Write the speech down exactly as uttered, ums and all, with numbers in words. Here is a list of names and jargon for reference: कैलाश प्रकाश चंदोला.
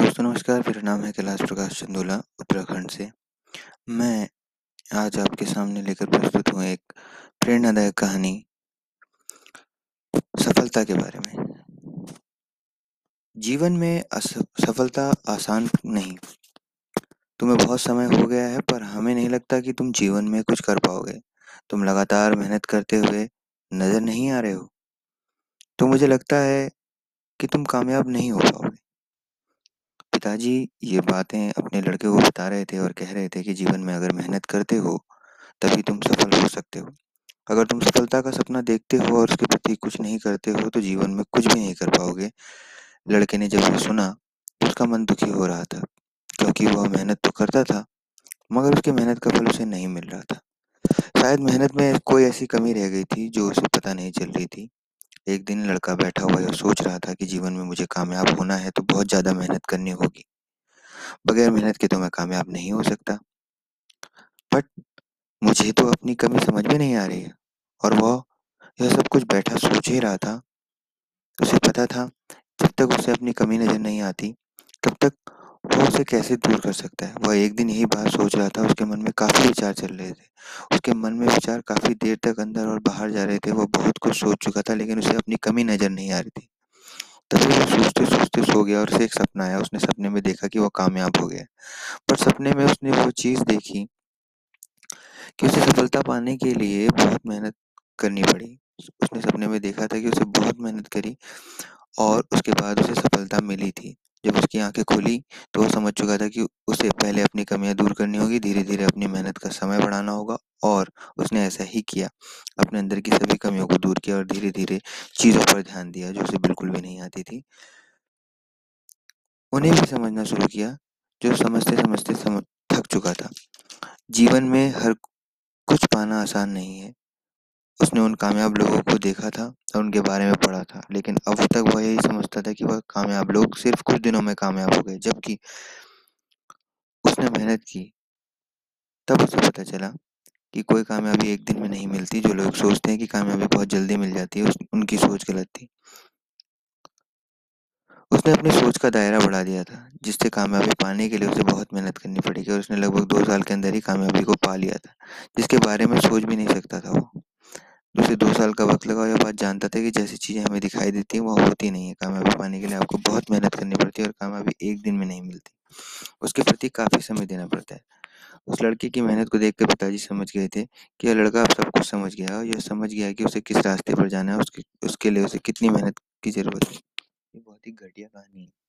दोस्तों नमस्कार, मेरा नाम है कैलाश प्रकाश चंदोला उत्तराखंड से। मैं आज आपके सामने लेकर प्रस्तुत हूँ एक प्रेरणादायक कहानी सफलता के बारे में। जीवन में सफलता आसान नहीं। तुम्हें बहुत समय हो गया है पर हमें नहीं लगता कि तुम जीवन में कुछ कर पाओगे। तुम लगातार मेहनत करते हुए नजर नहीं आ रहे हो, तो मुझे लगता है कि तुम कामयाब नहीं हो पाओगे। पिताजी ये बातें अपने लड़के को बता रहे थे और कह रहे थे कि जीवन में अगर मेहनत करते हो तभी तुम सफल हो सकते हो। अगर तुम सफलता का सपना देखते हो और उसके प्रति कुछ नहीं करते हो तो जीवन में कुछ भी नहीं कर पाओगे। लड़के ने जब ये सुना तो उसका मन दुखी हो रहा था, क्योंकि वह मेहनत तो करता था मगर उसकी मेहनत का फल उसे नहीं मिल रहा था। शायद मेहनत में कोई ऐसी कमी रह गई थी जो उसे पता नहीं चल रही थी। एक दिन लड़का बैठा हुआ और सोच रहा था कि जीवन में मुझे कामयाब होना है तो बहुत ज़्यादा मेहनत करनी होगी, बगैर मेहनत के तो मैं कामयाब नहीं हो सकता। बट मुझे तो अपनी कमी समझ में नहीं आ रही है। और वह यह सब कुछ बैठा सोच ही रहा था। उसे पता था जब तक उसे अपनी कमी नज़र नहीं आती तब तक वह उसे कैसे दूर कर सकता है। वह एक दिन यही बात सोच रहा था। उसके मन में काफ़ी विचार चल रहे थे। उसके मन में विचार काफ़ी देर तक अंदर और बाहर जा रहे थे। वह बहुत कुछ सोच चुका था लेकिन उसे अपनी कमी नज़र नहीं आ रही थी। तभी वह सोचते सोचते सो गया और उसे एक सपना आया। उसने सपने में देखा कि वह कामयाब हो गया, पर सपने में उसने वो चीज़ देखी कि उसे सफलता पाने के लिए बहुत मेहनत करनी पड़ी। उसने सपने में देखा था कि उसे बहुत मेहनत करी और उसके बाद उसे सफलता मिली थी। जब उसकी आंखें खुली तो वो समझ चुका था कि उसे पहले अपनी कमियां दूर करनी होगी, धीरे धीरे अपनी मेहनत का समय बढ़ाना होगा। और उसने ऐसा ही किया, अपने अंदर की सभी कमियों को दूर किया और धीरे धीरे चीज़ों पर ध्यान दिया जो उसे बिल्कुल भी नहीं आती थी। उन्हें भी समझना शुरू किया जो समझते समझते समझ थक चुका था। जीवन में हर कुछ पाना आसान नहीं है। उसने उन कामयाब लोगों को देखा था और उनके बारे में पढ़ा था, लेकिन अब तक वह यही समझता था कि वह कामयाब लोग सिर्फ कुछ दिनों में कामयाब हो गए। जबकि उसने मेहनत की तब उसे पता चला कि कोई कामयाबी एक दिन में नहीं मिलती। जो लोग सोचते हैं कि कामयाबी बहुत जल्दी मिल जाती है उनकी सोच गलत थी। उसने अपनी सोच का दायरा बढ़ा दिया था, जिससे कामयाबी पाने के लिए उसे बहुत मेहनत करनी पड़ेगी। और उसने लगभग दो साल के अंदर ही कामयाबी को पा लिया था, जिसके बारे में सोच भी नहीं सकता था वो। उसे दो साल का वक्त लगा। यह बात जानता था कि जैसी चीज़ें हमें दिखाई देती हैं वह होती नहीं है। कामयाबी पाने के लिए आपको बहुत मेहनत करनी पड़ती है और कामयाबी एक दिन में नहीं मिलती, उसके प्रति काफ़ी समय देना पड़ता है। उस लड़के की मेहनत को देखकर पिताजी समझ गए थे कि यह लड़का अब सब कुछ समझ गया है और यह समझ गया है कि उसे किस रास्ते पर जाना है, उसके उसके लिए उसे कितनी मेहनत की ज़रूरत है। ये बहुत ही घटिया कहानी है।